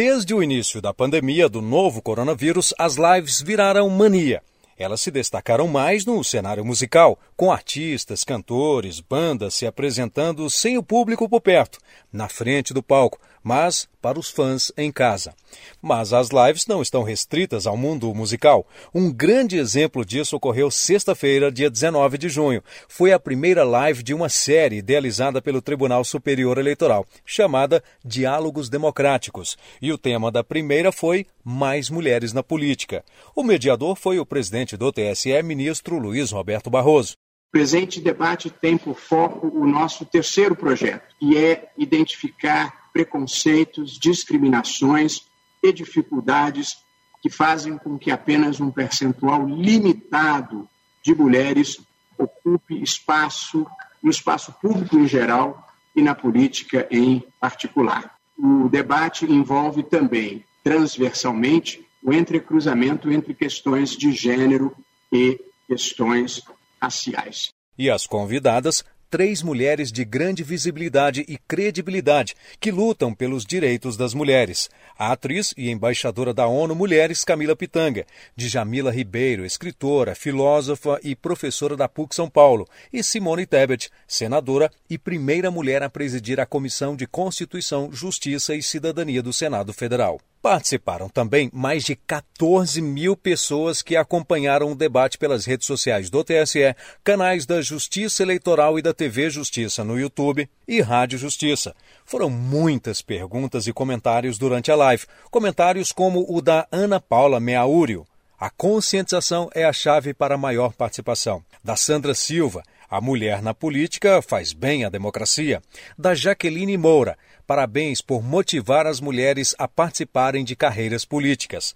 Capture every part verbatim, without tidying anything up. Desde o início da pandemia do novo coronavírus, as lives viraram mania. Elas se destacaram mais no cenário musical, com artistas, cantores, bandas se apresentando sem o público por perto, na frente do palco, mas para os fãs em casa. Mas as lives não estão restritas ao mundo musical. Um grande exemplo disso ocorreu sexta-feira, dia dezenove de junho. Foi a primeira live de uma série idealizada pelo Tribunal Superior Eleitoral, chamada Diálogos Democráticos. E o tema da primeira foi Mais Mulheres na Política. O mediador foi o presidente do T S E, ministro Luiz Roberto Barroso. O presente debate tem por foco o nosso terceiro projeto, que é identificar preconceitos, discriminações e dificuldades que fazem com que apenas um percentual limitado de mulheres ocupe espaço no espaço público em geral e na política em particular. O debate envolve também, transversalmente, o entrecruzamento entre questões de gênero e questões raciais. E as convidadas, três mulheres de grande visibilidade e credibilidade que lutam pelos direitos das mulheres. A atriz e embaixadora da ONU Mulheres, Camila Pitanga. Djamila Ribeiro, escritora, filósofa e professora da P U C São Paulo. E Simone Tebet, senadora e primeira mulher a presidir a Comissão de Constituição, Justiça e Cidadania do Senado Federal. Participaram também mais de quatorze mil pessoas que acompanharam o debate pelas redes sociais do T S E, canais da Justiça Eleitoral e da T V Justiça no YouTube e Rádio Justiça. Foram muitas perguntas e comentários durante a live, comentários como o da Ana Paula Meaurio. A conscientização é a chave para maior participação. Da Sandra Silva, a mulher na política faz bem à democracia. Da Jaqueline Moura, parabéns por motivar as mulheres a participarem de carreiras políticas.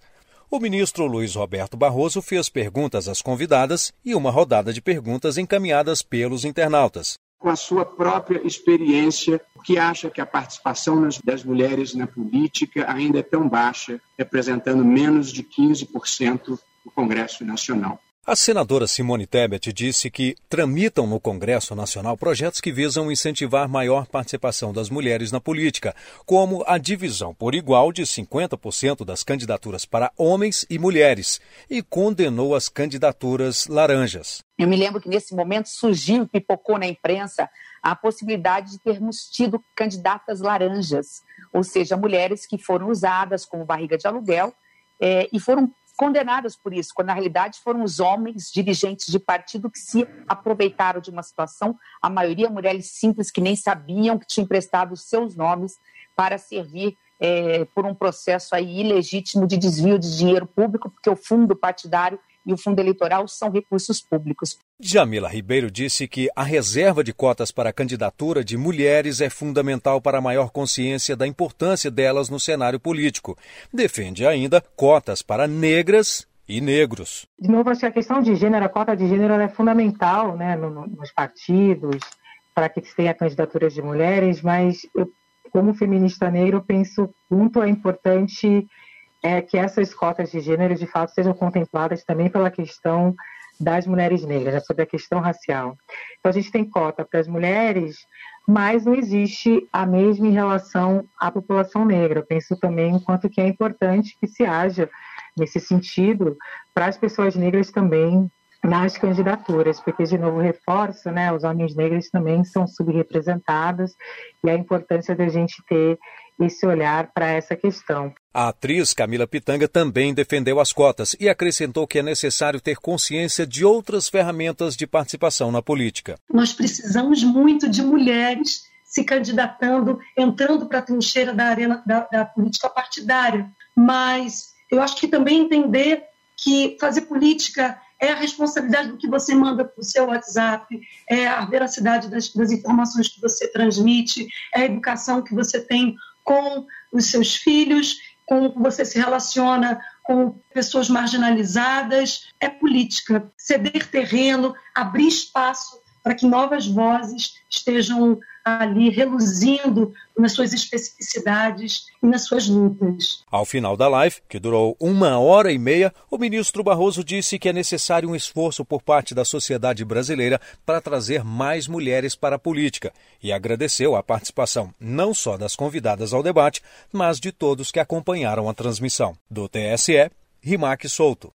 O ministro Luiz Roberto Barroso fez perguntas às convidadas e uma rodada de perguntas encaminhadas pelos internautas. Com a sua própria experiência, o que acha que a participação das mulheres na política ainda é tão baixa, representando menos de quinze por cento do Congresso Nacional? A senadora Simone Tebet disse que tramitam no Congresso Nacional projetos que visam incentivar maior participação das mulheres na política, como a divisão por igual de cinquenta por cento das candidaturas para homens e mulheres, e condenou as candidaturas laranjas. Eu me lembro que nesse momento surgiu, pipocou na imprensa, a possibilidade de termos tido candidatas laranjas, ou seja, mulheres que foram usadas como barriga de aluguel é, e foram condenadas por isso, quando na realidade foram os homens dirigentes de partido que se aproveitaram de uma situação, a maioria mulheres simples que nem sabiam que tinham emprestado os seus nomes para servir é, por um processo aí ilegítimo de desvio de dinheiro público, porque o fundo partidário e o fundo eleitoral são recursos públicos. Djamila Ribeiro disse que a reserva de cotas para a candidatura de mulheres é fundamental para a maior consciência da importância delas no cenário político. Defende ainda cotas para negras e negros. De novo, acho que a questão de gênero, a cota de gênero ela é fundamental, né, no, no, nos partidos, para que se tenha candidaturas de mulheres, mas eu, como feminista negra, eu penso quanto é importante é que essas cotas de gênero, de fato, sejam contempladas também pela questão das mulheres negras, né, sobre a questão racial. Então, a gente tem cota para as mulheres, mas não existe a mesma em relação à população negra. Eu penso também o quanto que é importante que se haja nesse sentido para as pessoas negras também nas candidaturas, porque, de novo, reforço, né, os homens negros também são subrepresentados e a importância da gente ter esse olhar para essa questão. A atriz Camila Pitanga também defendeu as cotas e acrescentou que é necessário ter consciência de outras ferramentas de participação na política. Nós precisamos muito de mulheres se candidatando, entrando para a trincheira da arena da, da política partidária, mas eu acho que também entender que fazer política é a responsabilidade do que você manda para o seu WhatsApp, é a veracidade das, das informações que você transmite, é a educação que você tem com os seus filhos, com como você se relaciona com pessoas marginalizadas. É política, ceder terreno, abrir espaço para que novas vozes estejam ali reluzindo nas suas especificidades e nas suas lutas. Ao final da live, que durou uma hora e meia, o ministro Barroso disse que é necessário um esforço por parte da sociedade brasileira para trazer mais mulheres para a política e agradeceu a participação não só das convidadas ao debate, mas de todos que acompanharam a transmissão. Do T S E, Rimaque Solto.